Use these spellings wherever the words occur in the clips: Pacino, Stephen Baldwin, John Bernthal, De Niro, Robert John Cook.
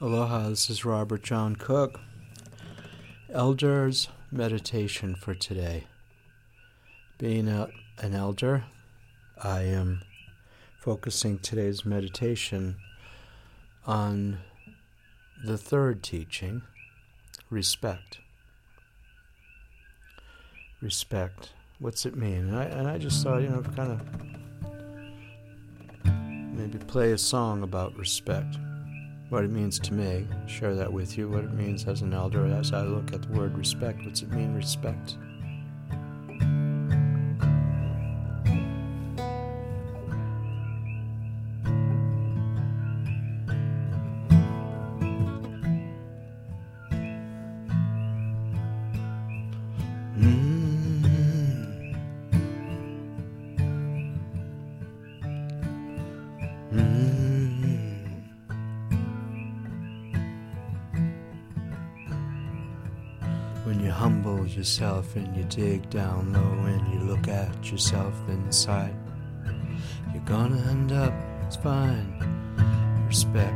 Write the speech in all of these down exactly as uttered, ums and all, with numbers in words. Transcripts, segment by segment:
Aloha, this is Robert John Cook. Elder's meditation for today. Being a, an elder, I am focusing today's meditation on the third teaching, respect. Respect. What's it mean? And I, and I just thought, you know, kind of maybe play a song about respect. What it means to me, share that with you, what it means as an elder, as I look at the word respect. What's it mean, respect? Mm-hmm. Mm-hmm. When you humble yourself and you dig down low and you look at yourself inside, you're gonna end up, it's fine, respect.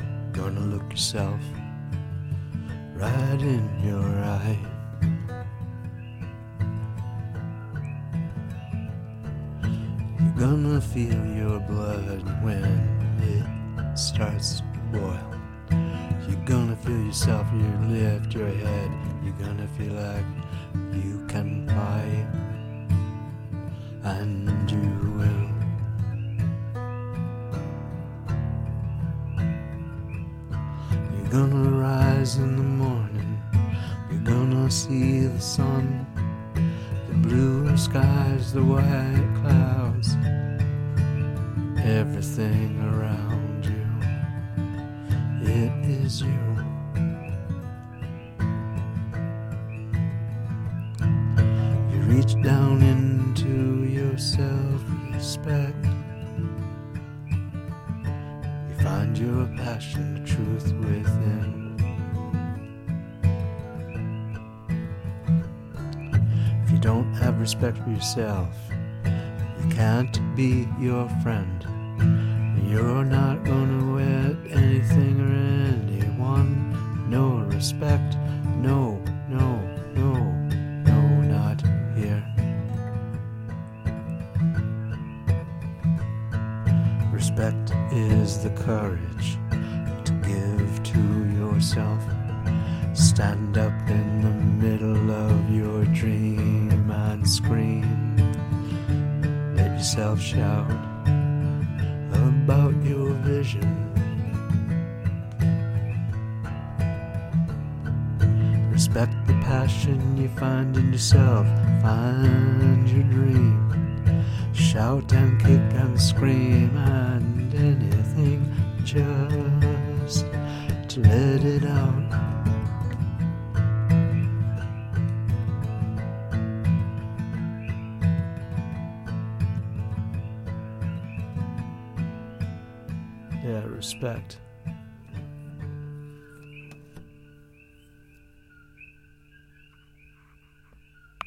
You're gonna look yourself right in your eye. You're gonna feel your blood when it starts to boil. You're gonna feel yourself, you lift your head, you're gonna feel like you can fly, and you will. You're gonna rise in the morning, you're gonna see the sun, the blue skies, the white clouds, everything around. It is you. You reach down into yourself, respect. You find your passion, the truth within. If you don't have respect for yourself, you can't be your friend. You're not gonna let anything or anyone. No respect. No, no, no, no, not here. Respect is the courage to give to yourself. Stand up in the middle of your dream and scream. Let yourself shout about your vision. Respect the passion you find in yourself. Find your dream. Shout and kick and scream and anything just to let it out. Yeah, respect.